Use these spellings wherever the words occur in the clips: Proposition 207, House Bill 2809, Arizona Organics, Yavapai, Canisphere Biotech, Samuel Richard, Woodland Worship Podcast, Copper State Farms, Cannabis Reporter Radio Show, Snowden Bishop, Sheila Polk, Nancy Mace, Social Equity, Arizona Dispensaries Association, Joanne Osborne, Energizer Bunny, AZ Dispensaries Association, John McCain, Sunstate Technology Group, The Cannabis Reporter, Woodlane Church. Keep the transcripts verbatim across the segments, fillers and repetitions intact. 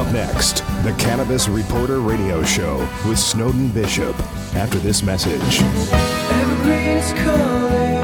Up next, the Cannabis Reporter Radio Show with Snowden Bishop. After this message. Evergreen is calling.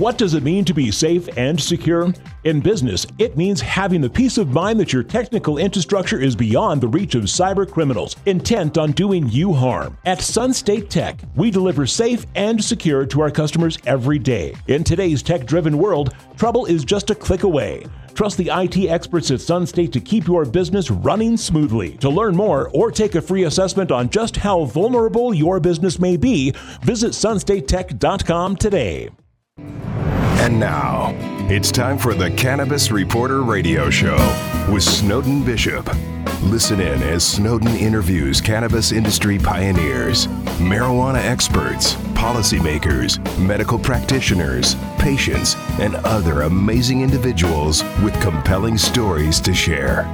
What does it mean to be safe and secure? In business, it means having the peace of mind that your technical infrastructure is beyond the reach of cyber criminals intent on doing you harm. At Sunstate Tech, we deliver safe and secure to our customers every day. In today's tech-driven world, trouble is just a click away. Trust the I T experts at Sunstate to keep your business running smoothly. To learn more or take a free assessment on just how vulnerable your business may be, visit sunstate tech dot com today. And now, it's time for the Cannabis Reporter Radio Show with Snowden Bishop. Listen in as Snowden interviews cannabis industry pioneers, marijuana experts, policymakers, medical practitioners, patients, and other amazing individuals with compelling stories to share.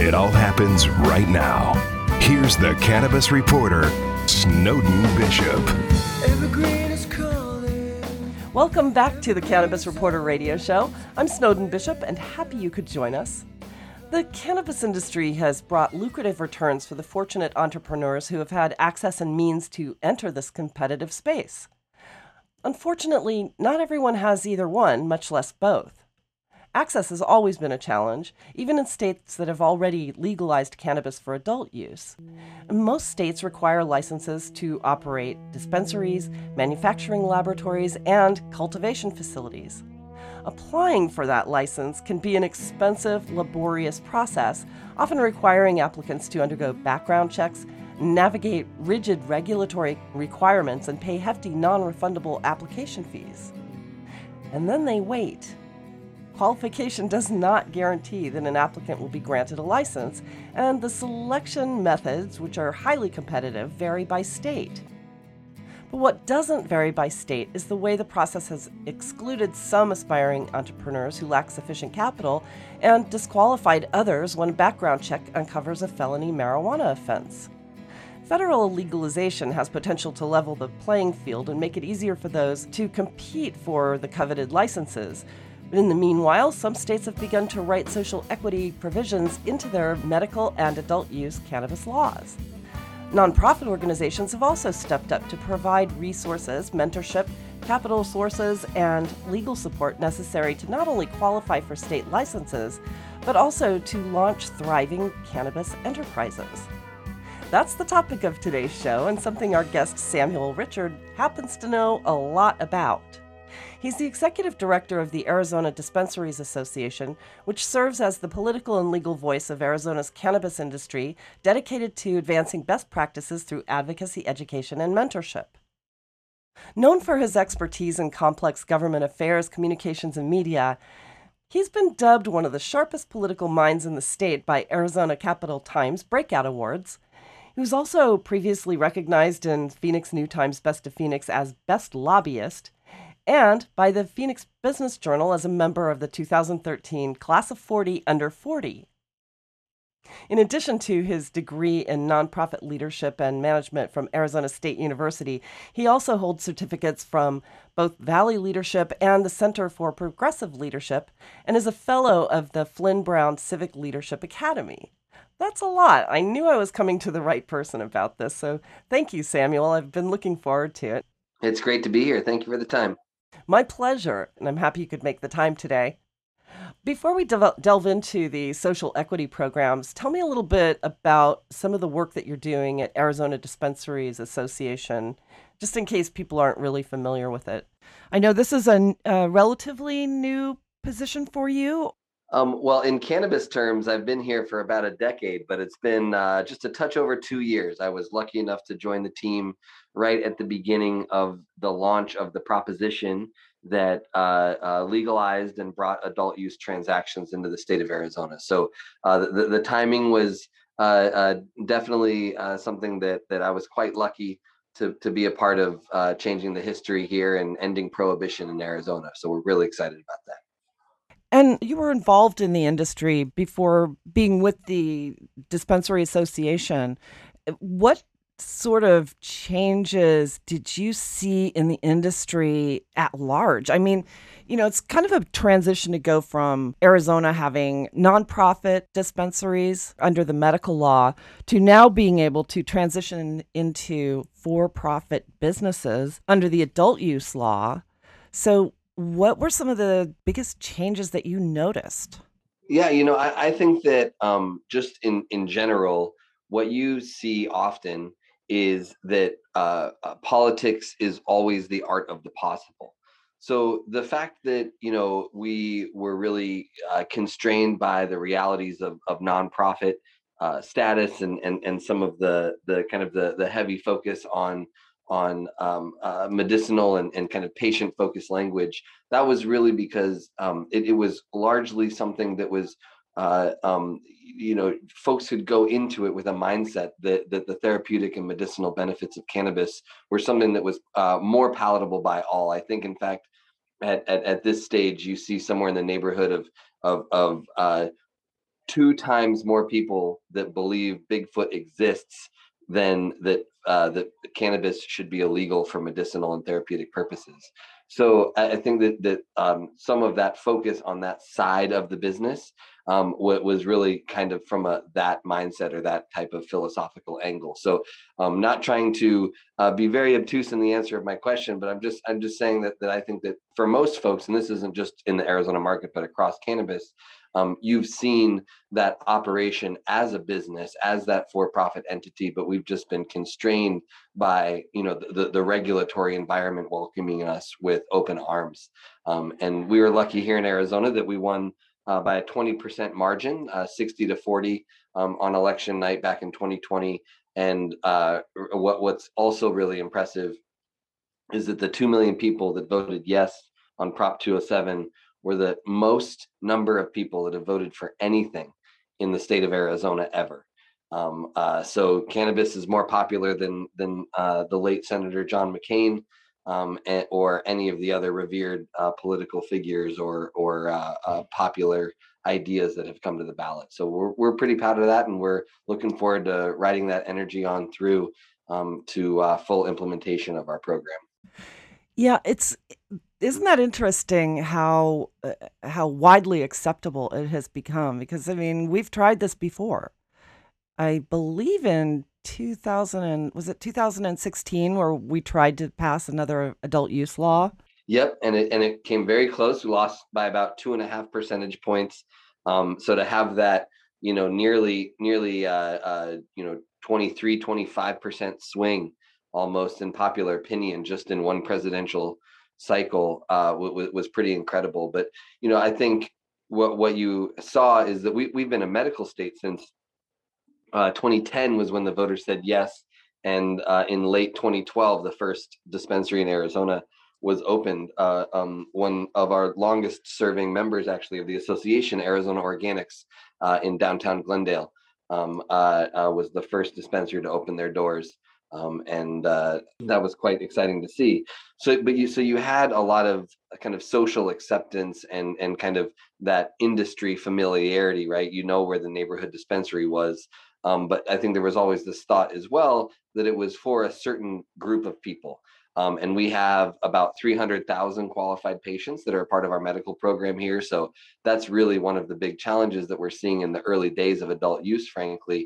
It all happens right now. Here's the Cannabis Reporter, Snowden Bishop. Evergreen. Welcome back to the Cannabis Reporter Radio Show. I'm Snowden Bishop and happy you could join us. The cannabis industry has brought lucrative returns for the fortunate entrepreneurs who have had access and means to enter this competitive space. Unfortunately, not everyone has either one, much less both. Access has always been a challenge, even in states that have already legalized cannabis for adult use. Most states require licenses to operate dispensaries, manufacturing laboratories, and cultivation facilities. Applying for that license can be an expensive, laborious process, often requiring applicants to undergo background checks, navigate rigid regulatory requirements, and pay hefty non-refundable application fees. And then they wait. Qualification does not guarantee that an applicant will be granted a license, and the selection methods, which are highly competitive, vary by state. But what doesn't vary by state is the way the process has excluded some aspiring entrepreneurs who lack sufficient capital and disqualified others when a background check uncovers a felony marijuana offense. Federal legalization has potential to level the playing field and make it easier for those to compete for the coveted licenses. In the meanwhile, some states have begun to write social equity provisions into their medical and adult use cannabis laws. Nonprofit organizations have also stepped up to provide resources, mentorship, capital sources, and legal support necessary to not only qualify for state licenses, but also to launch thriving cannabis enterprises. That's the topic of today's show, and something our guest Samuel Richard happens to know a lot about. He's the executive director of the Arizona Dispensaries Association, which serves as the political and legal voice of Arizona's cannabis industry, dedicated to advancing best practices through advocacy, education, and mentorship. Known for his expertise in complex government affairs, communications, and media, he's been dubbed one of the sharpest political minds in the state by Arizona Capital Times Breakout Awards. He was also previously recognized in Phoenix New Times Best of Phoenix as Best Lobbyist, and by the Phoenix Business Journal as a member of the two thousand thirteen Class of forty Under forty. In addition to his degree in nonprofit leadership and management from Arizona State University, he also holds certificates from both Valley Leadership and the Center for Progressive Leadership, and is a fellow of the Flynn Brown Civic Leadership Academy. That's a lot. I knew I was coming to the right person about this, so thank you, Samuel. I've been looking forward to it. It's great to be here. Thank you for the time. My pleasure, and I'm happy you could make the time today. Before we de- delve into the social equity programs, tell me a little bit about some of the work that you're doing at Arizona Dispensaries Association, just in case people aren't really familiar with it. I know this is a, a relatively new position for you. Um, well, in cannabis terms, I've been here for about a decade, but it's been uh, just a touch over two years. I was lucky enough to join the team right at the beginning of the launch of the proposition that uh, uh, legalized and brought adult use transactions into the state of Arizona. So uh, the, the timing was uh, uh, definitely uh, something that that I was quite lucky to, to be a part of, uh, changing the history here and ending prohibition in Arizona. So we're really excited about that. And you were involved in the industry before being with the Dispensary Association. What sort of changes did you see in the industry at large? I mean, you know, it's kind of a transition to go from Arizona having nonprofit dispensaries under the medical law to now being able to transition into for-profit businesses under the adult use law. So what were some of the biggest changes that you noticed? Yeah, you know, I, I think that um, just in, in general, what you see often is that uh, uh, politics is always the art of the possible. So the fact that, you know, we were really uh, constrained by the realities of, of nonprofit uh, status and, and and some of the the kind of the, the heavy focus on on um, uh, medicinal and, and kind of patient focused language, that was really because um, it, it was largely something that was Uh, um, you know, folks could go into it with a mindset that, that the therapeutic and medicinal benefits of cannabis were something that was uh, more palatable by all. I think, in fact, at, at, at this stage, you see somewhere in the neighborhood of of, of uh, two times more people that believe Bigfoot exists than that uh, that cannabis should be illegal for medicinal and therapeutic purposes. So I think that that um, some of that focus on that side of the business um, was really kind of from a that mindset or that type of philosophical angle. So I'm not trying to uh, be very obtuse in the answer of my question, but I'm just I'm just saying that that I think that for most folks, and this isn't just in the Arizona market, but across cannabis, um, you've seen that operation as a business, as that for-profit entity, but we've just been constrained by you know the the regulatory environment welcoming us with with open arms. Um, and we were lucky here in Arizona that we won uh, by a twenty percent margin, uh, sixty to forty um, on election night back in twenty twenty. And uh, what, what's also really impressive is that the two million people that voted yes on Prop two oh seven were the most number of people that have voted for anything in the state of Arizona ever. Um, uh, so cannabis is more popular than, than uh, the late Senator John McCain. Um, or any of the other revered uh, political figures or or uh, uh, popular ideas that have come to the ballot. So we're we're pretty proud of that, and we're looking forward to riding that energy on through um, to uh, full implementation of our program. Yeah, it's isn't that interesting how uh, how widely acceptable it has become? Because I mean, we've tried this before. I believe in two thousand and was it two thousand sixteen where we tried to pass another adult use law? Yep. And it, and it came very close. We lost by about two and a half percentage points. Um, so to have that, you know, nearly, nearly, uh, uh, you know, twenty-three, twenty-five percent swing almost in popular opinion, just in one presidential cycle uh, was, was pretty incredible. But, you know, I think what, what you saw is that we, we've been a medical state since Uh, twenty ten was when the voters said yes, and uh, in late twenty twelve, the first dispensary in Arizona was opened. Uh, um, one of our longest-serving members, actually, of the association, Arizona Organics, uh, in downtown Glendale, um, uh, uh, was the first dispensary to open their doors, um, and uh, that was quite exciting to see. So, but you, so you had a lot of kind of social acceptance and and kind of that industry familiarity, right? You know where the neighborhood dispensary was. Um, but I think there was always this thought as well that it was for a certain group of people. Um, and we have about three hundred thousand qualified patients that are part of our medical program here. So that's really one of the big challenges that we're seeing in the early days of adult use, frankly,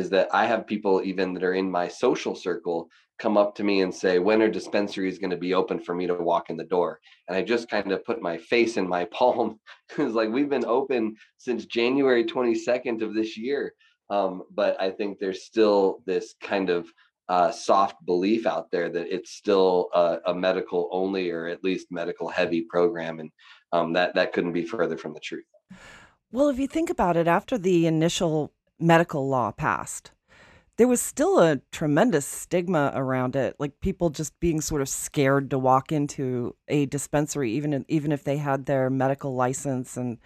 is that I have people even that are in my social circle come up to me and say, when are dispensaries going to be open for me to walk in the door? And I just kind of put my face in my palm. It's like, we've been open since January twenty-second of this year. Um, but I think there's still this kind of uh, soft belief out there that it's still a, a medical only, or at least medical heavy program. And um, that, that couldn't be further from the truth. Well, if you think about it, after the initial medical law passed, there was still a tremendous stigma around it, like people just being sort of scared to walk into a dispensary, even, even if they had their medical license and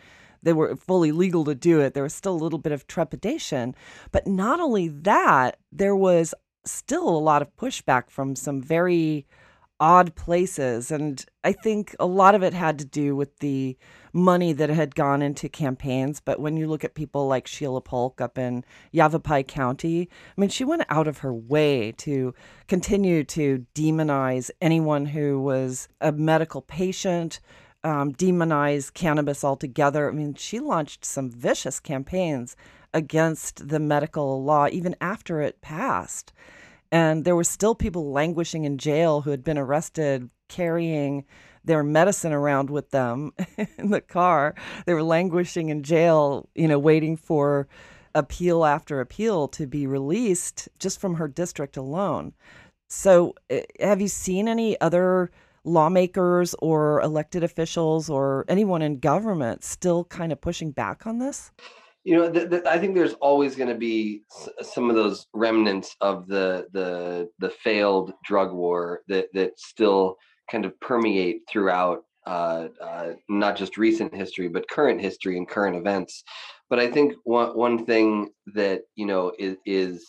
they were fully legal to do it. There was still a little bit of trepidation. But not only that, there was still a lot of pushback from some very odd places. And I think a lot of it had to do with the money that had gone into campaigns. But when you look at people like Sheila Polk up in Yavapai County, I mean, she went out of her way to continue to demonize anyone who was a medical patient, um, demonize cannabis altogether. I mean, she launched some vicious campaigns against the medical law even after it passed. And there were still people languishing in jail who had been arrested carrying their medicine around with them in the car. They were languishing in jail, you know, waiting for appeal after appeal to be released just from her district alone. So have you seen any other lawmakers or elected officials or anyone in government still kind of pushing back on this? You know, th- th- I think there's always going to be s- some of those remnants of the the the failed drug war that that still kind of permeate throughout uh, uh, not just recent history, but current history and current events. But I think one one thing that, you know, is, is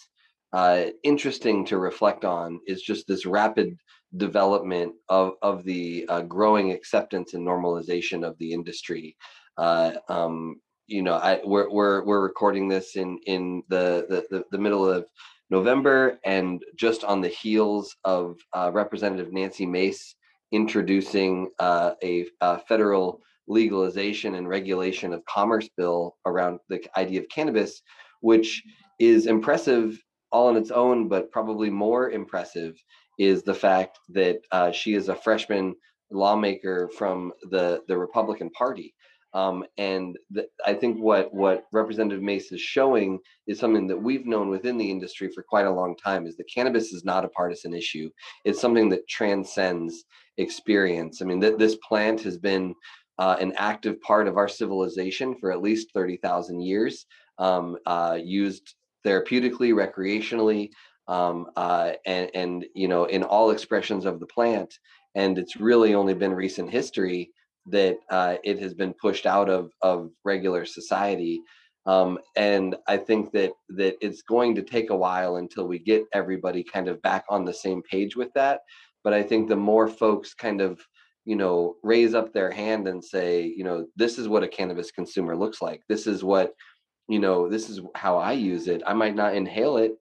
uh, interesting to reflect on is just this rapid development of of the uh, growing acceptance and normalization of the industry. Uh, um, You know, I we're we're we're recording this in in the the, the middle of November, and just on the heels of uh, Representative Nancy Mace introducing uh, a, a federal legalization and regulation of commerce bill around the idea of cannabis, which is impressive all on its own, but probably more impressive is the fact that uh, she is a freshman lawmaker from the the Republican Party. Um, and th- I think what, what Representative Mace is showing is something that we've known within the industry for quite a long time, is that cannabis is not a partisan issue. It's something that transcends experience. I mean, th- this plant has been uh, an active part of our civilization for at least thirty thousand years, um, uh, used therapeutically, recreationally, um, uh, and, and, you know, in all expressions of the plant. And it's really only been recent history that uh, it has been pushed out of, of regular society. Um, and I think that that it's going to take a while until we get everybody kind of back on the same page with that. But I think the more folks kind of, you know, raise up their hand and say, you know, this is what a cannabis consumer looks like. This is what, you know, this is how I use it. I might not inhale it,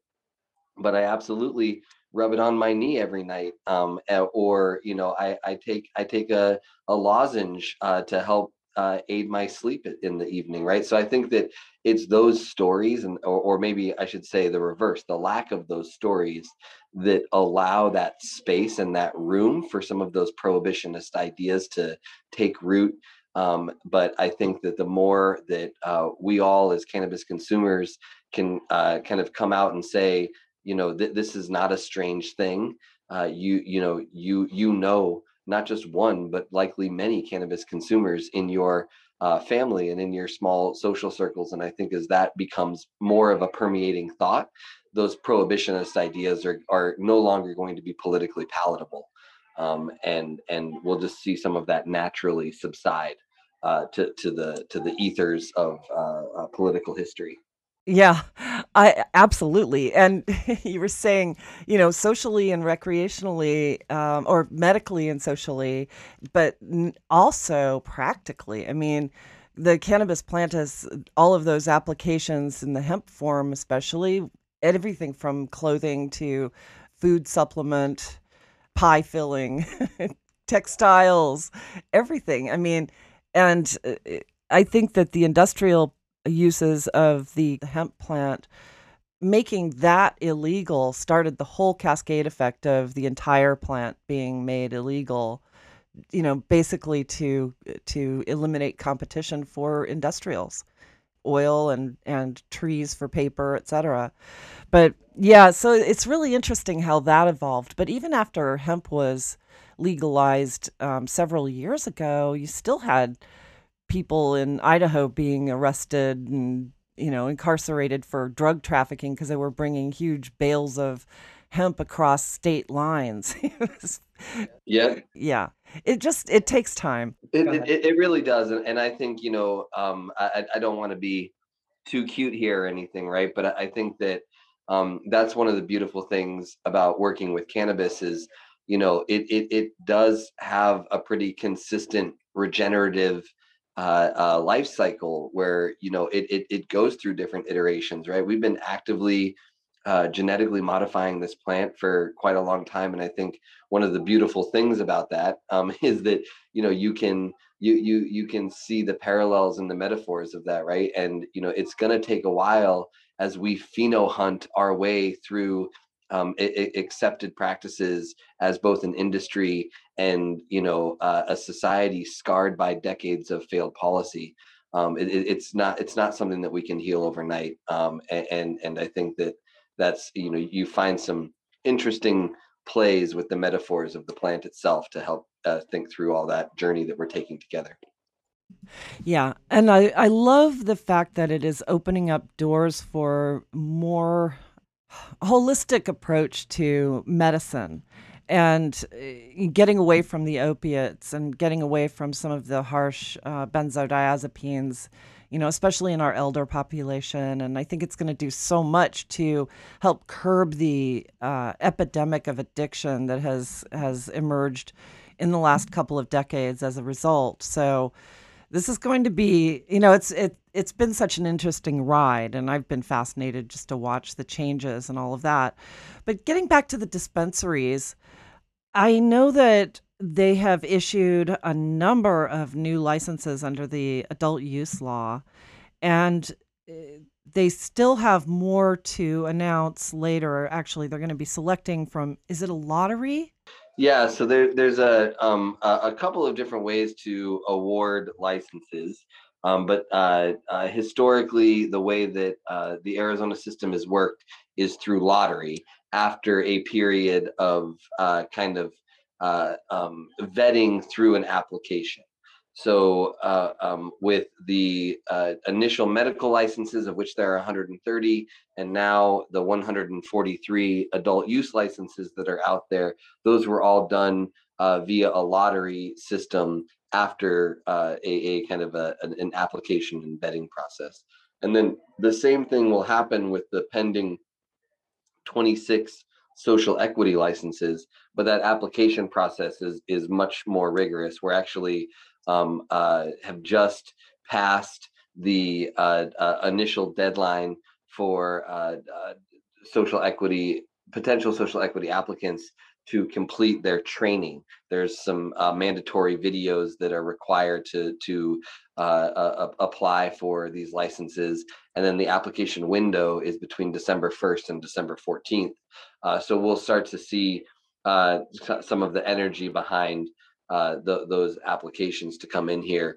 but I absolutely rub it on my knee every night, um, or, you know, I, I take I take a, a lozenge uh, to help uh, aid my sleep in the evening, right? So I think that it's those stories, and or, or maybe I should say the reverse, the lack of those stories that allow that space and that room for some of those prohibitionist ideas to take root. Um, but I think that the more that uh, we all as cannabis consumers can uh, kind of come out and say, you know, th- this is not a strange thing. Uh, you, you know, you, you know, not just one, but likely many cannabis consumers in your uh, family and in your small social circles. And I think as that becomes more of a permeating thought, those prohibitionist ideas are are no longer going to be politically palatable. Um, and and we'll just see some of that naturally subside uh, to to the to the ethers of uh, uh, political history. Yeah, I absolutely. And you were saying, you know, socially and recreationally, um, or medically and socially, but also practically. I mean, the cannabis plant has all of those applications in the hemp form, especially everything from clothing to food supplement, pie filling, textiles, everything. I mean, and I think that the industrial uses of the hemp plant, making that illegal, started the whole cascade effect of the entire plant being made illegal, you know, basically to to eliminate competition for industrials, oil and, and trees for paper, et cetera. But yeah, so it's really interesting how that evolved. But even after hemp was legalized um, several years ago, you still had people in Idaho being arrested and, you know, incarcerated for drug trafficking because they were bringing huge bales of hemp across state lines. Yeah. Yeah. It just, it takes time. It it, it really does. And, and I think, you know, um, I, I don't want to be too cute here or anything, right? But I think that um, that's one of the beautiful things about working with cannabis is you know, it it it does have a pretty consistent regenerative uh, uh, life cycle where, you know, it, it it goes through different iterations, right? We've been actively uh, genetically modifying this plant for quite a long time. And I think one of the beautiful things about that um, is that, you know, you can you you you can see the parallels and the metaphors of that, right? And, you know, it's going to take a while as we pheno hunt our way through um, I- I accepted practices as both an industry and, you know, uh, a society scarred by decades of failed policy. Um, it, it's not it's not something that we can heal overnight. Um, and and I think that that's, you know, you find some interesting plays with the metaphors of the plant itself to help uh, think through all that journey that we're taking together. Yeah. And I, I love the fact that it is opening up doors for more holistic approach to medicine and getting away from the opiates and getting away from some of the harsh uh, benzodiazepines, you know, especially in our elder population. And I think it's going to do so much to help curb the uh, epidemic of addiction that has has emerged in the last couple of decades as a result. So this is going to be, you know, it's it it's been such an interesting ride, and I've been fascinated just to watch the changes and all of that. But getting back to the dispensaries, I know that they have issued a number of new licenses under the adult use law, and they still have more to announce later. Actually, they're going to be selecting from, is it a lottery? Yeah, so there, there's a um, a couple of different ways to award licenses, um, but uh, uh, historically, the way that uh, the Arizona system has worked is through lottery after a period of uh, kind of uh, um, vetting through an application. So uh, um, with the uh, initial medical licenses, of which there are one hundred thirty, and now the one hundred forty-three adult use licenses that are out there, those were all done uh, via a lottery system after uh, a, a kind of a, an, an application and vetting process. And then the same thing will happen with the pending twenty-six social equity licenses, but that application process is is much more rigorous. We're actually Um, uh, have just passed the uh, uh, initial deadline for uh, uh, social equity, potential social equity applicants to complete their training. There's some uh, mandatory videos that are required to, to uh, uh, apply for these licenses. And then the application window is between December first and December fourteenth. Uh, so we'll start to see uh, some of the energy behind Uh, the, those applications to come in here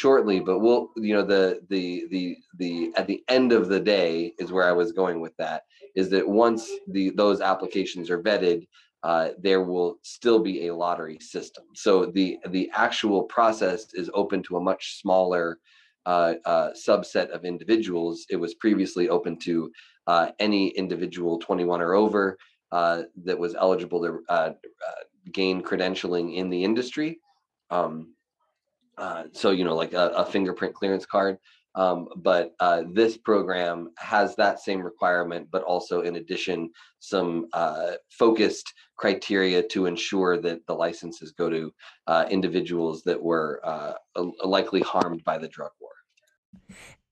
shortly, but we'll, you know, the the the the at the end of the day is where I was going with that. Is that once the those applications are vetted, uh, there will still be a lottery system. So the the actual process is open to a much smaller uh, uh, subset of individuals. It was previously open to uh, any individual twenty-one or over uh, that was eligible to Uh, uh, gain credentialing in the industry. Um, uh, so, you know, like a, a fingerprint clearance card. Um, but uh, this program has that same requirement, but also in addition, some uh, focused criteria to ensure that the licenses go to uh, individuals that were uh, likely harmed by the drug war.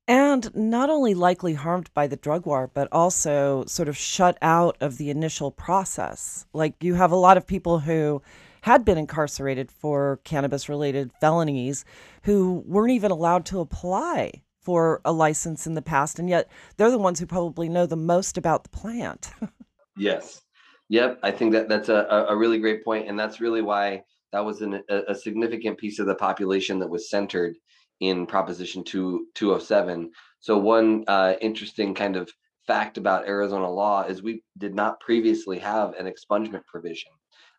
And not only likely harmed by the drug war, but also sort of shut out of the initial process. Like, you have a lot of people who had been incarcerated for cannabis-related felonies who weren't even allowed to apply for a license in the past, and yet they're the ones who probably know the most about the plant. Yes. Yep. I think that that's a, a really great point, and that's really why that was an, a, a significant piece of the population that was centered in Proposition two oh seven. So one uh, interesting kind of fact about Arizona law is we did not previously have an expungement provision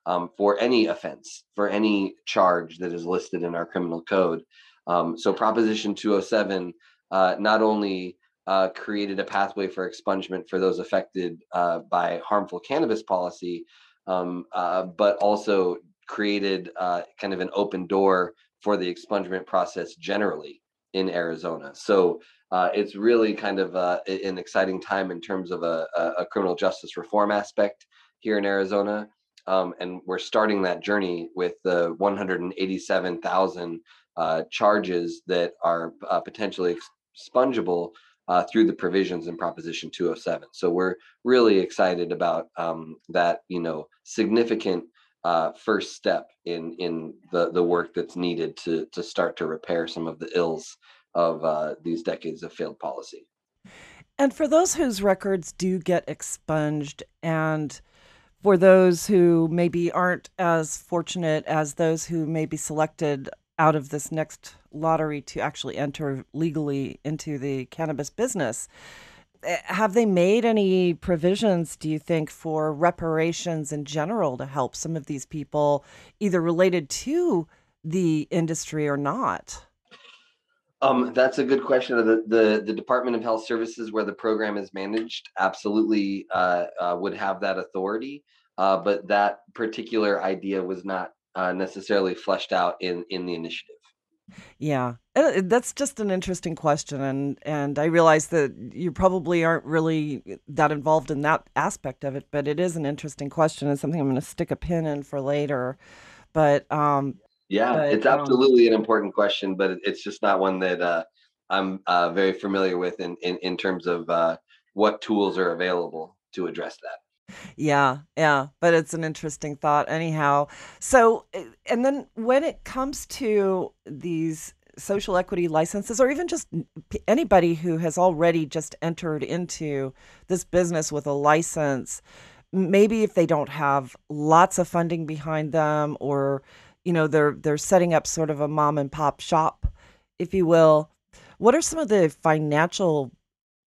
um, for any offense, for any charge that is listed in our criminal code. Um, so Proposition two oh seven uh, not only uh, created a pathway for expungement for those affected uh, by harmful cannabis policy, um, uh, but also created uh, kind of an open door for the expungement process generally in Arizona. So uh, it's really kind of uh, an exciting time in terms of a, a criminal justice reform aspect here in Arizona. um, and we're starting that journey with the one hundred eighty-seven thousand uh, charges that are uh, potentially expungible uh, through the provisions in Proposition two oh seven. So we're really excited about um, that, you know, significant uh, first step in in the the work that's needed to to start to repair some of the ills of uh, these decades of failed policy. And for those whose records do get expunged, and for those who maybe aren't as fortunate as those who may be selected out of this next lottery to actually enter legally into the cannabis business, have they made any provisions, do you think, for reparations in general to help some of these people, either related to the industry or not? Um, that's a good question. The, the the Department of Health Services, where the program is managed, absolutely uh, uh, would have that authority, uh, but that particular idea was not uh, necessarily fleshed out in, in the initiative. Yeah, that's just an interesting question, and and I realize that you probably aren't really that involved in that aspect of it, but it is an interesting question and something I'm going to stick a pin in for later. But um, yeah, but, it's absolutely um, an important question, but it's just not one that uh, I'm uh, very familiar with in, in, in terms of uh, what tools are available to address that. Yeah, yeah, but it's an interesting thought anyhow. So, and then when it comes to these social equity licenses, or even just anybody who has already just entered into this business with a license, maybe if they don't have lots of funding behind them, or you know, they're they're setting up sort of a mom and pop shop, if you will, what are some of the financial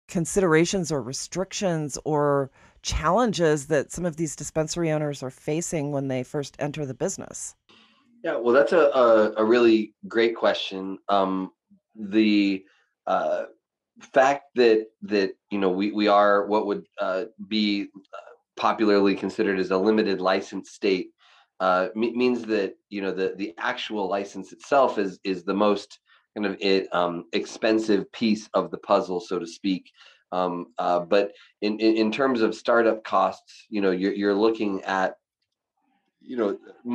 considerations or restrictions or challenges that some of these dispensary owners are facing when they first enter the business? Yeah, well, that's a a, a really great question. Um, the uh, fact that that you know we we are what would uh, be popularly considered as a limited license state Uh, means that, you know, the, the actual license itself is is the most kind of it, um, expensive piece of the puzzle, so to speak. Um, uh, but in, in, in terms of startup costs, you know, you're, you're looking at, you know,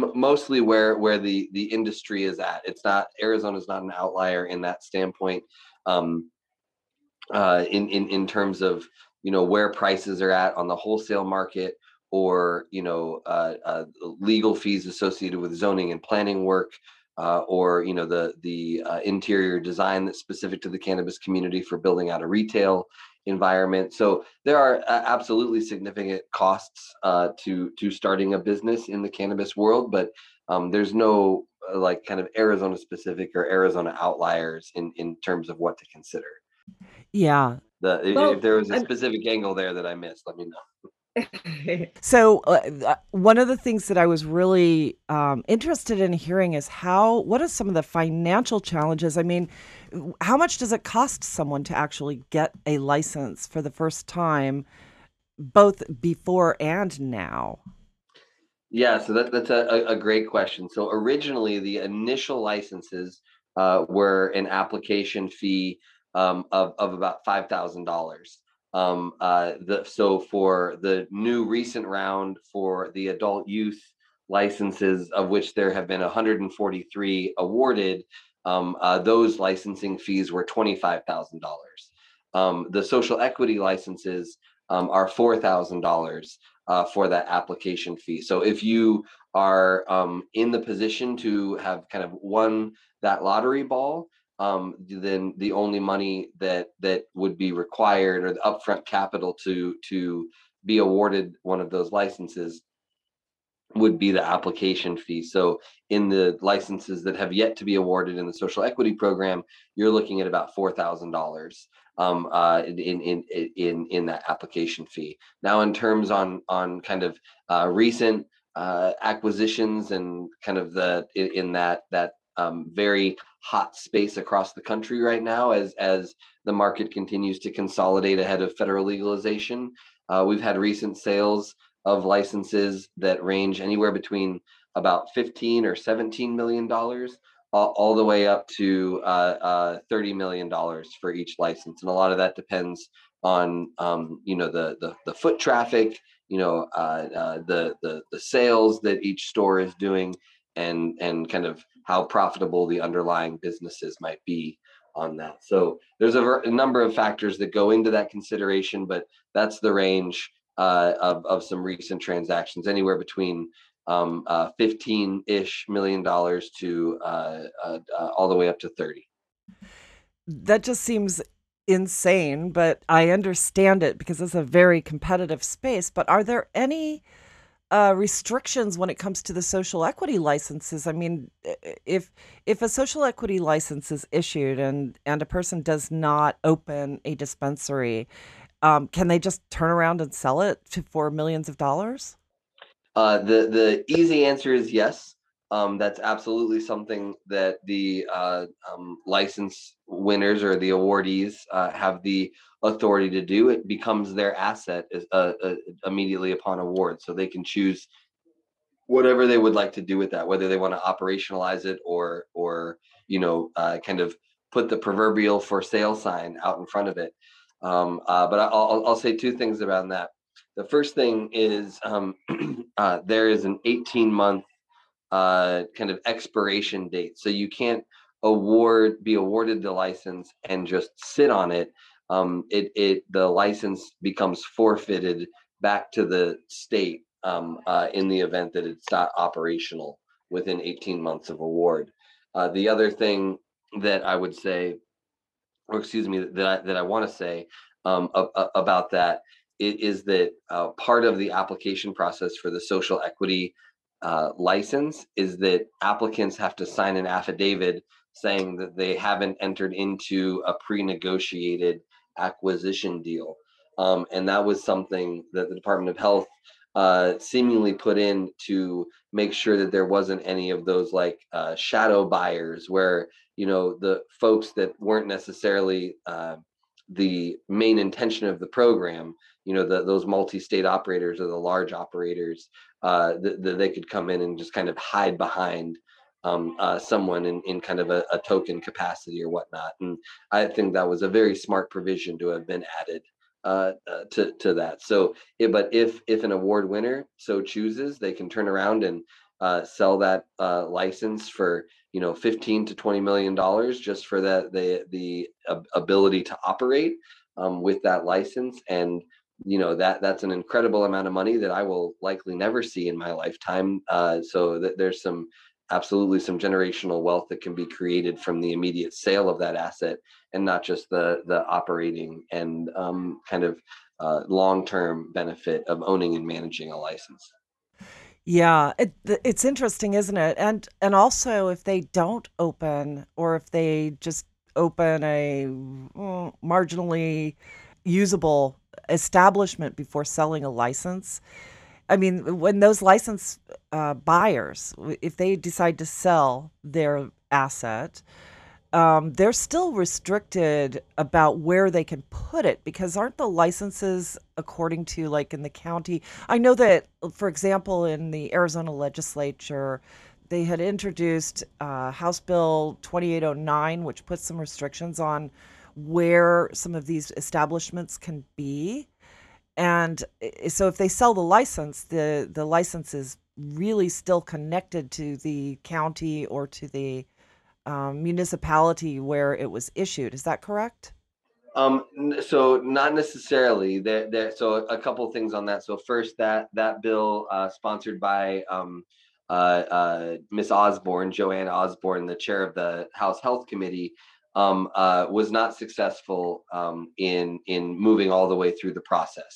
m- mostly where where the, the industry is at. It's not, Arizona's not an outlier in that standpoint um, uh, in, in, in terms of, you know, where prices are at on the wholesale market, or you know, uh, uh, legal fees associated with zoning and planning work, uh, or you know, the the uh, interior design that's specific to the cannabis community for building out a retail environment. So there are uh, absolutely significant costs uh, to to starting a business in the cannabis world, but um, there's no uh, like kind of Arizona specific or Arizona outliers in in terms of what to consider. Yeah. The, well, if there was a specific I'm... angle there that I missed, let me know. So uh, one of the things that I was really um, interested in hearing is how, what are some of the financial challenges? I mean, how much does it cost someone to actually get a license for the first time, both before and now? Yeah, so that, that's a, a great question. So originally, the initial licenses uh, were an application fee um, of, of about five thousand dollars. Um, uh, the, so for the new recent round for the adult youth licenses, of which there have been one hundred forty-three awarded, um, uh, those licensing fees were twenty-five thousand dollars. Um, the social equity licenses um, are four thousand dollars uh, for that application fee. So if you are um, in the position to have kind of won that lottery ball, Um, then the only money that that would be required, or the upfront capital to to be awarded one of those licenses, would be the application fee. So in the licenses that have yet to be awarded in the social equity program, you're looking at about four thousand dollars um, uh, in, in in in that application fee. Now, in terms on on kind of uh, recent uh, acquisitions and kind of the in, in that that. Um, very hot space across the country right now as as the market continues to consolidate ahead of federal legalization. Uh, we've had recent sales of licenses that range anywhere between about fifteen or seventeen million dollars all, all the way up to uh, uh, thirty million dollars for each license. And a lot of that depends on, um, you know, the, the, the foot traffic, you know, uh, uh, the, the, the sales that each store is doing, and, and kind of how profitable the underlying businesses might be on that. So there's a, ver- a number of factors that go into that consideration, but that's the range uh, of, of some recent transactions, anywhere between um, uh, fifteen-ish million dollars to uh, uh, uh, all the way up to thirty. That just seems insane, but I understand it because it's a very competitive space. But are there any uh, restrictions when it comes to the social equity licenses? I mean, if if a social equity license is issued and, and a person does not open a dispensary, um, can they just turn around and sell it to, for millions of dollars? Uh, the, the easy answer is yes. Um, that's absolutely something that the uh, um, license winners or the awardees uh, have the authority to do. It becomes their asset uh, uh, immediately upon award. So they can choose whatever they would like to do with that, whether they want to operationalize it or, or you know, uh, kind of put the proverbial for sale sign out in front of it. Um, uh, but I'll, I'll say two things about that. The first thing is um, uh, there is an eighteen-month Uh, kind of expiration date. So you can't award, be awarded the license and just sit on it. Um, it, it, the license becomes forfeited back to the state um, uh, in the event that it's not operational within eighteen months of award. Uh, the other thing that I would say, or excuse me, that I, that I want to say um, a, a, about that is that uh, part of the application process for the social equity Uh, license is that applicants have to sign an affidavit saying that they haven't entered into a pre-negotiated acquisition deal. Um, and that was something that the Department of Health uh, seemingly put in to make sure that there wasn't any of those like uh, shadow buyers where, you know, the folks that weren't necessarily uh, the main intention of the program, you know, the, those multi-state operators or the large operators, uh, that the, they could come in and just kind of hide behind um, uh, someone in, in kind of a, a token capacity or whatnot. And I think that was a very smart provision to have been added uh, uh, to, to that. So, it, but if if an award winner so chooses, they can turn around and uh, sell that uh, license for, you know, fifteen to twenty million dollars just for that the the ability to operate um, with that license. And you know, that that's an incredible amount of money that I will likely never see in my lifetime. Uh, so that there's some absolutely some generational wealth that can be created from the immediate sale of that asset, and not just the the operating and um, kind of uh, long-term benefit of owning and managing a license. Yeah, it, it's interesting, isn't it? And and also if they don't open, or if they just open a mm, marginally usable establishment before selling a license. I mean, when those license uh, buyers, if they decide to sell their asset, um, they're still restricted about where they can put it, because aren't the licenses according to like in the county? I know that, for example, in the Arizona legislature, they had introduced uh, House Bill twenty-eight oh nine, which puts some restrictions on where some of these establishments can be. And so if they sell the license, the, the license is really still connected to the county or to the um, municipality where it was issued. Is that correct? Um, so not necessarily. There, there, so a couple things on that. So first, that that bill uh, sponsored by um, uh, uh, Miz Osborne, Joanne Osborne, the chair of the House Health Committee, Um, uh, was not successful um, in in moving all the way through the process.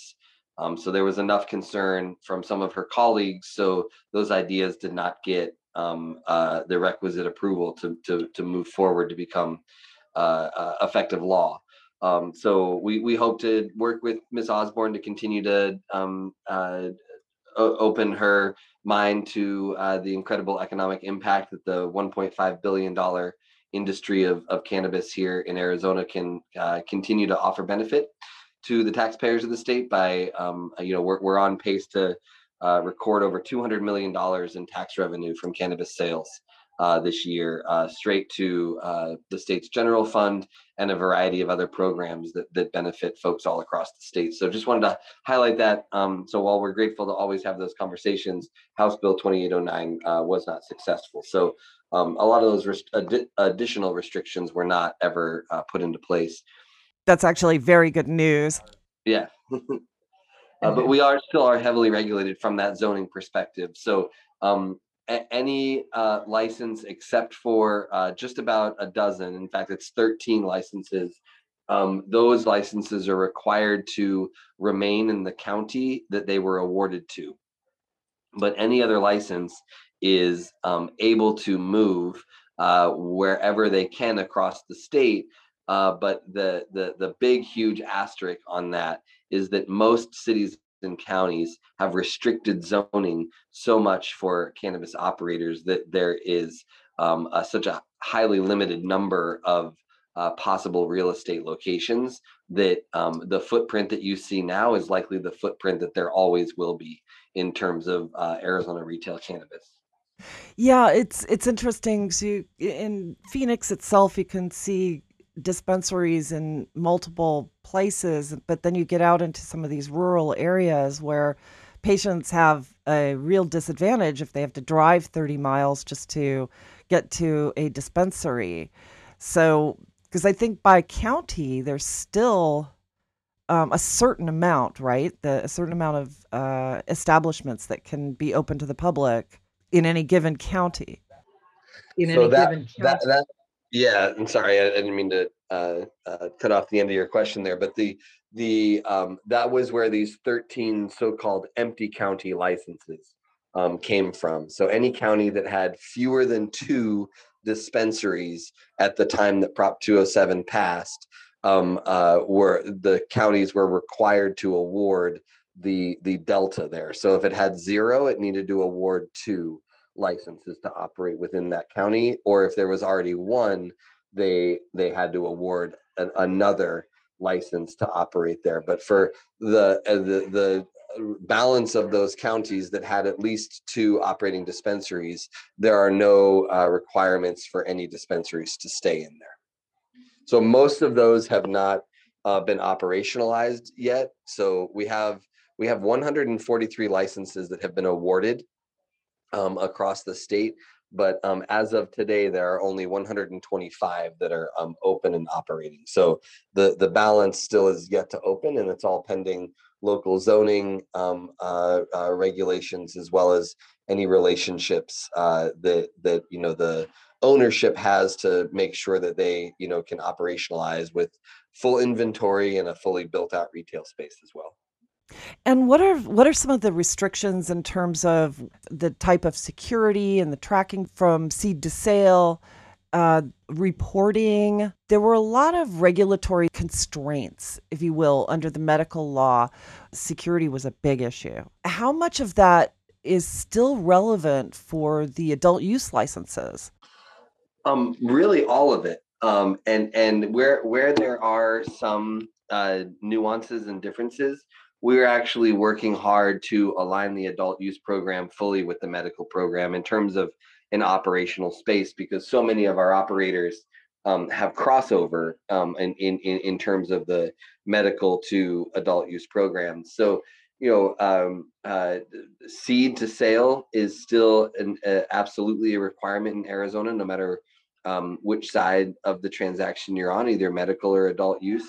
Um, so there was enough concern from some of her colleagues, so those ideas did not get um, uh, the requisite approval to to to move forward to become uh, uh, effective law. Um, so we we hope to work with Miz Osborne to continue to um, uh, open her mind to uh, the incredible economic impact that the one point five billion dollars industry of, of cannabis here in Arizona can uh, continue to offer benefit to the taxpayers of the state by, um, you know, we're we're on pace to uh, record over two hundred million dollars in tax revenue from cannabis sales uh, this year uh, straight to uh, the state's general fund and a variety of other programs that, that benefit folks all across the state. So just wanted to highlight that. Um, so while we're grateful to always have those conversations, House Bill twenty-eight oh nine uh, was not successful. So um, a lot of those rest- ad- additional restrictions were not ever uh, put into place. That's actually very good news. Yeah. Uh, but we are still are heavily regulated from that zoning perspective. So um, a- any uh, license except for uh, just about a dozen, in fact, it's thirteen licenses. Um, those licenses are required to remain in the county that they were awarded to. But any other license is um, able to move uh, wherever they can across the state. Uh, but the, the the big, huge asterisk on that is that most cities and counties have restricted zoning so much for cannabis operators that there is um, a, such a highly limited number of uh, possible real estate locations that um, the footprint that you see now is likely the footprint that there always will be in terms of uh, Arizona retail cannabis. Yeah, it's it's interesting. So in Phoenix itself, you can see dispensaries in multiple places, but then you get out into some of these rural areas where patients have a real disadvantage if they have to drive thirty miles just to get to a dispensary. So, because I think by county, there's still um, a certain amount, right? The, a certain amount of uh, establishments that can be open to the public in any given county. In so any that, given county. That, that- Yeah, I'm sorry, I didn't mean to uh, uh, cut off the end of your question there, but the the um, that was where these thirteen so-called empty county licenses um, came from. So any county that had fewer than two dispensaries at the time that Prop two oh seven passed, um, uh, were the counties were required to award the the delta there. So if it had zero, it needed to award two licenses to operate within that county, or if there was already one, they they had to award an, another license to operate there. But for the, uh, the the balance of those counties that had at least two operating dispensaries, there are no uh, requirements for any dispensaries to stay in there. So most of those have not uh, been operationalized yet. So we have we have one hundred forty-three licenses that have been awarded Um, across the state, but um, as of today, there are only one hundred twenty-five that are um, open and operating. So the the balance still is yet to open, and it's all pending local zoning um, uh, uh, regulations, as well as any relationships uh, that that you know the ownership has to make sure that they you know can operationalize with full inventory and a fully built out retail space as well. And what are what are some of the restrictions in terms of the type of security and the tracking from seed to sale, uh, reporting? There were a lot of regulatory constraints, if you will, under the medical law. Security was a big issue. How much of that is still relevant for the adult use licenses? Um, really, all of it. Um, and and where where there are some uh, nuances and differences, we're actually working hard to align the adult use program fully with the medical program in terms of an operational space, because so many of our operators um, have crossover um, in, in, in terms of the medical to adult use programs. So, you know, um, uh, seed to sale is still an, uh, absolutely a requirement in Arizona, no matter um, which side of the transaction you're on, either medical or adult use.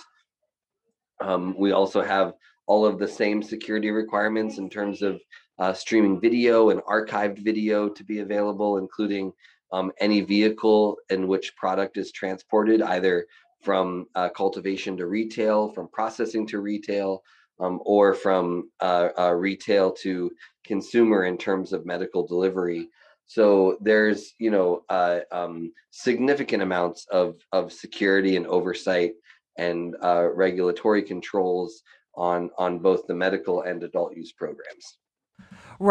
Um, we also have all of the same security requirements in terms of uh, streaming video and archived video to be available, including um, any vehicle in which product is transported, either from uh, cultivation to retail, from processing to retail, um, or from uh, uh, retail to consumer in terms of medical delivery. So there's, you know, uh, um, significant amounts of, of security and oversight and uh, regulatory controls on on both the medical and adult use programs.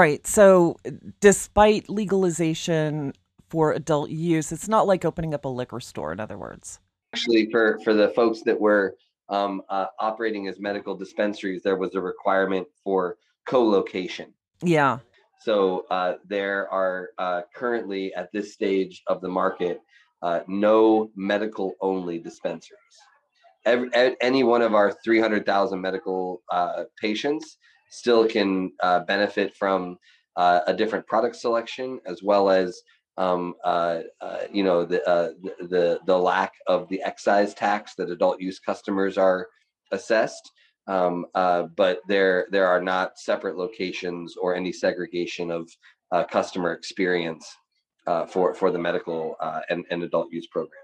Right. So despite legalization for adult use, it's not like opening up a liquor store, in other words. Actually, for, for the folks that were um, uh, operating as medical dispensaries, there was a requirement for co-location. Yeah. So uh, there are uh, currently at this stage of the market, uh, no medical only dispensaries. Every, any one of our three hundred thousand medical uh, patients still can uh, benefit from uh, a different product selection, as well as um, uh, uh, you know, the, uh, the, the lack of the excise tax that adult use customers are assessed. Um, uh, but there, there are not separate locations or any segregation of uh, customer experience uh, for, for the medical uh, and, and adult use programs.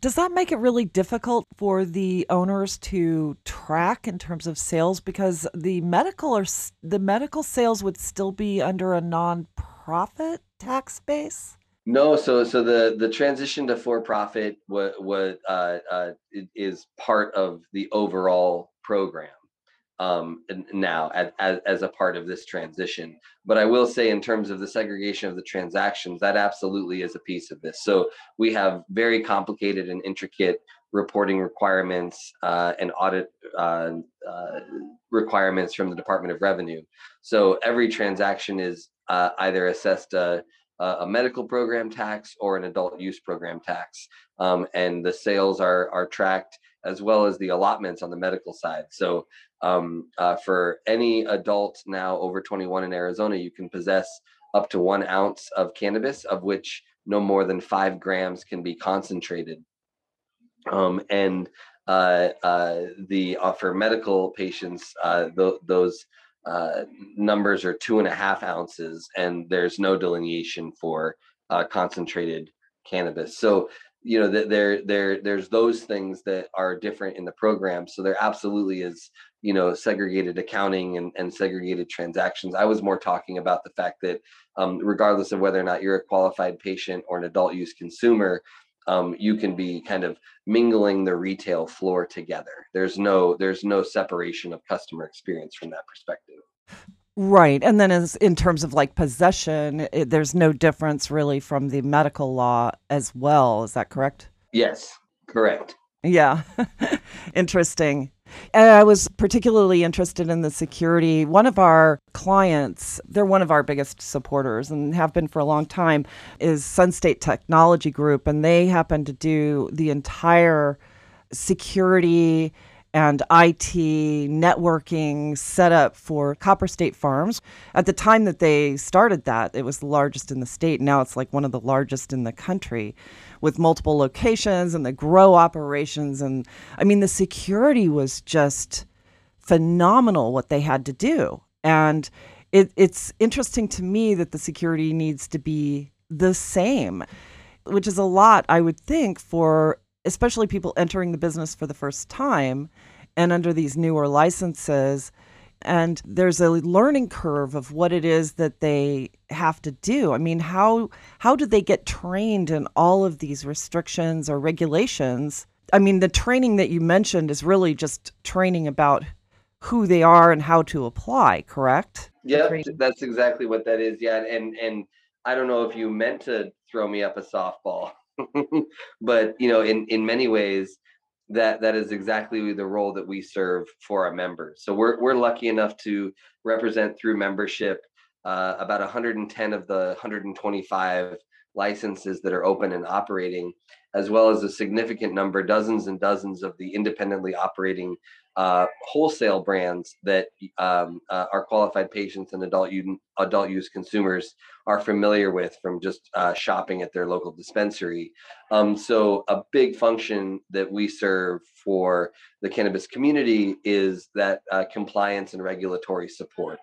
Does that make it really difficult for the owners to track in terms of sales? Because the medical or the medical sales would still be under a nonprofit tax base? No, so so the, the transition to for-profit what what uh, uh, is part of the overall program um, now as, as a part of this transition. But I will say, in terms of the segregation of the transactions, that absolutely is a piece of this. So we have very complicated and intricate reporting requirements uh, and audit uh, uh, requirements from the Department of Revenue. So every transaction is uh, either assessed a, a medical program tax or an adult use program tax. Um, and the sales are, are tracked, as well as the allotments on the medical side. So um, uh, for any adult now over twenty-one in Arizona, you can possess up to one ounce of cannabis, of which no more than five grams can be concentrated. Um, and uh, uh, the uh, for medical patients, uh, th- those uh, numbers are two and a half ounces, and there's no delineation for uh, concentrated cannabis. So you know, there, there, there's those things that are different in the program. So there absolutely is, you know, segregated accounting and, and segregated transactions. I was more talking about the fact that um, regardless of whether or not you're a qualified patient or an adult use consumer, um, you can be kind of mingling the retail floor together. There's no, there's no separation of customer experience from that perspective. Right. And then as in terms of like possession, it, there's no difference really from the medical law as well. Is that correct? Yes, correct. Yeah. Interesting. And I was particularly interested in the security. One of our clients, they're one of our biggest supporters and have been for a long time, is Sunstate Technology Group. And they happen to do the entire security and I T networking setup for Copper State Farms. At the time that they started that, it was the largest in the state. Now it's like one of the largest in the country, with multiple locations and the grow operations. And I mean, the security was just phenomenal what they had to do. And it, it's interesting to me that the security needs to be the same, which is a lot, I would think, for especially people entering the business for the first time and under these newer licenses. And there's a learning curve of what it is that they have to do. I mean, how how do they get trained in all of these restrictions or regulations? I mean, the training that you mentioned is really just training about who they are and how to apply, correct? Yeah, that's exactly what that is. Yeah, and and I don't know if you meant to throw me up a softball. But, you know, in, in many ways, that, that is exactly the role that we serve for our members. So we're we're lucky enough to represent through membership uh, about one hundred ten of the one hundred twenty-five licenses that are open and operating, as well as a significant number, dozens and dozens of the independently operating uh, wholesale brands that um, uh, our qualified patients and adult use, adult use consumers are familiar with from just uh, shopping at their local dispensary. Um, so a big function that we serve for the cannabis community is that uh, compliance and regulatory support.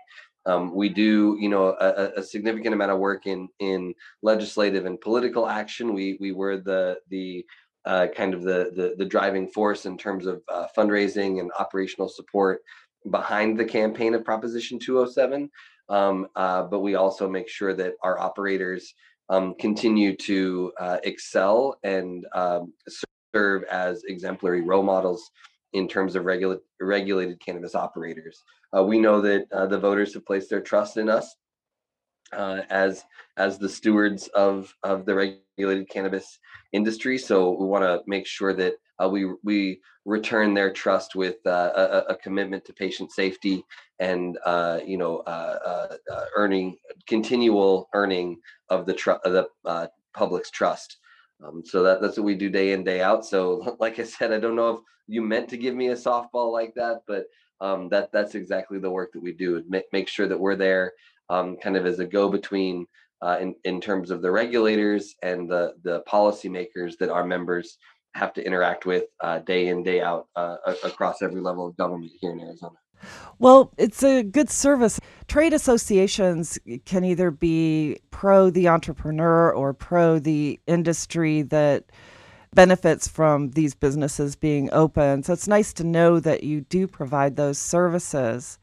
Um, we do, you know, a, a significant amount of work in in legislative and political action. We we were the the uh, kind of the, the the driving force in terms of uh, fundraising and operational support behind the campaign of Proposition two oh seven. Um, uh, but we also make sure that our operators um, continue to uh, excel and um, serve as exemplary role models in terms of regula- regulated cannabis operators. Uh, we know that uh, the voters have placed their trust in us uh, as as the stewards of, of the regulated cannabis industry. So we want to make sure that Uh, we we return their trust with uh, a, a commitment to patient safety and uh, you know uh, uh, uh, earning continual earning of the tr- of the uh, public's trust. Um, so that, that's what we do day in, day out. So like I said, I don't know if you meant to give me a softball like that, but um, that that's exactly the work that we do. Make, make sure that we're there um, kind of as a go-between uh, in, in terms of the regulators and the, the policymakers that our members have to interact with uh, day in, day out uh, across every level of government here in Arizona. Well, it's a good service. Trade associations can either be pro the entrepreneur or pro the industry that benefits from these businesses being open. So it's nice to know that you do provide those services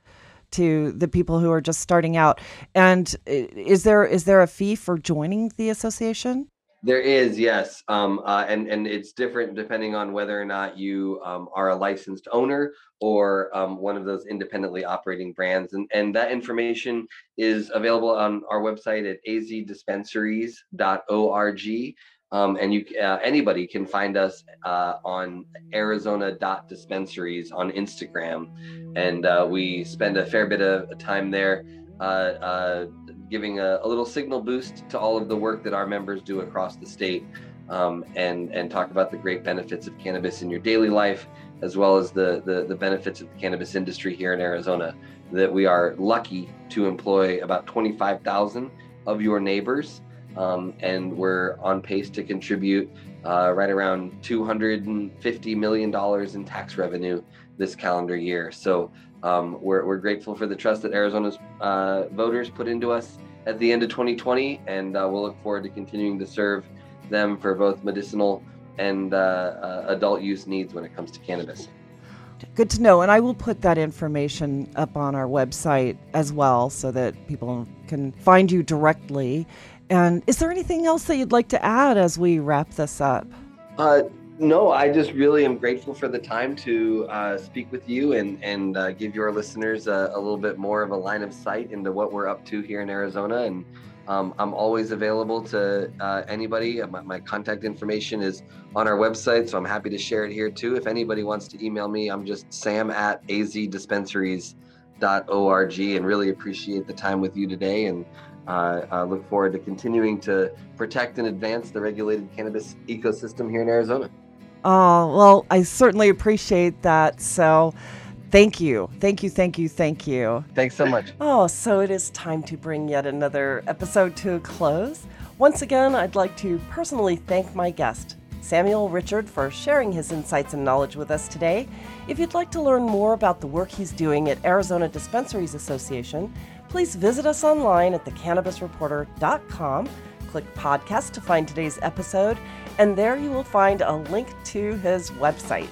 to the people who are just starting out. And is there is there a fee for joining the association? There is, yes. Um, uh, and, and it's different depending on whether or not you um, are a licensed owner or um, one of those independently operating brands. And, and that information is available on our website at a z dispensaries dot org. Um, and you, uh, anybody can find us uh, on arizona dot dispensaries on Instagram. And uh, we spend a fair bit of time there uh, uh, giving a, a little signal boost to all of the work that our members do across the state, um, and, and talk about the great benefits of cannabis in your daily life, as well as the, the, the benefits of the cannabis industry here in Arizona, that we are lucky to employ about twenty-five thousand of your neighbors. Um, and we're on pace to contribute uh, right around two hundred fifty million dollars in tax revenue this calendar year. So um, we're, we're grateful for the trust that Arizona's uh, voters put into us at the end of twenty twenty, and uh, we'll look forward to continuing to serve them for both medicinal and uh, uh, adult use needs when it comes to cannabis. Good to know, and I will put that information up on our website as well so that people can find you directly. And is there anything else that you'd like to add as we wrap this up? Uh, no, I just really am grateful for the time to uh, speak with you and, and uh, give your listeners a, a little bit more of a line of sight into what we're up to here in Arizona. And um, I'm always available to uh, anybody. My, my contact information is on our website, so I'm happy to share it here too. If anybody wants to email me, I'm just sam at a z dispensaries dot org, and really appreciate the time with you today. And Uh, I look forward to continuing to protect and advance the regulated cannabis ecosystem here in Arizona. Oh, well, I certainly appreciate that. So thank you. Thank you. Thank you. Thank you. Thanks so much. Oh, so it is time to bring yet another episode to a close. Once again, I'd like to personally thank my guest, Samuel Richard, for sharing his insights and knowledge with us today. If you'd like to learn more about the work he's doing at Arizona Dispensaries Association, please visit us online at the cannabis reporter dot com, click podcast to find today's episode, and there you will find a link to his website.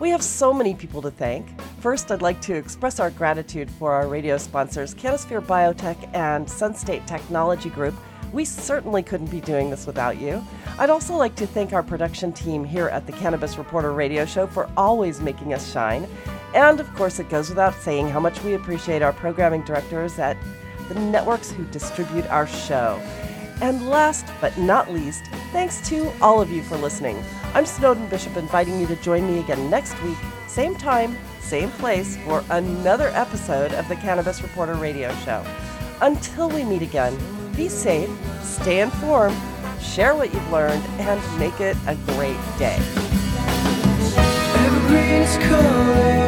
We have so many people to thank. First, I'd like to express our gratitude for our radio sponsors, Canisphere Biotech and Sunstate Technology Group. We certainly couldn't be doing this without you. I'd also like to thank our production team here at the Cannabis Reporter Radio Show for always making us shine. And of course, it goes without saying how much we appreciate our programming directors at the networks who distribute our show. And last but not least, thanks to all of you for listening. I'm Snowden Bishop, inviting you to join me again next week, same time, same place, for another episode of the Cannabis Reporter Radio Show. Until we meet again, be safe, stay informed, share what you've learned, and make it a great day. Evergreen is calling.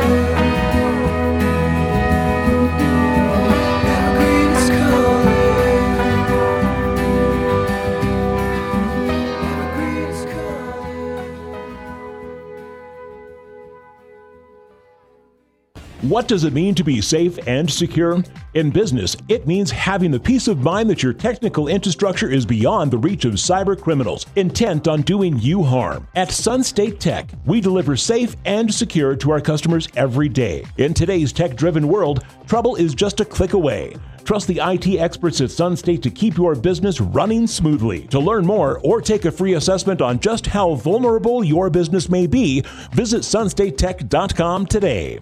Evergreen is calling. Evergreen is calling. What does it mean to be safe and secure? In business, it means having the peace of mind that your technical infrastructure is beyond the reach of cyber criminals intent on doing you harm. At Sunstate Tech, we deliver safe and secure to our customers every day. In today's tech-driven world, trouble is just a click away. Trust the I T experts at Sunstate to keep your business running smoothly. To learn more or take a free assessment on just how vulnerable your business may be, visit sunstate tech dot com today.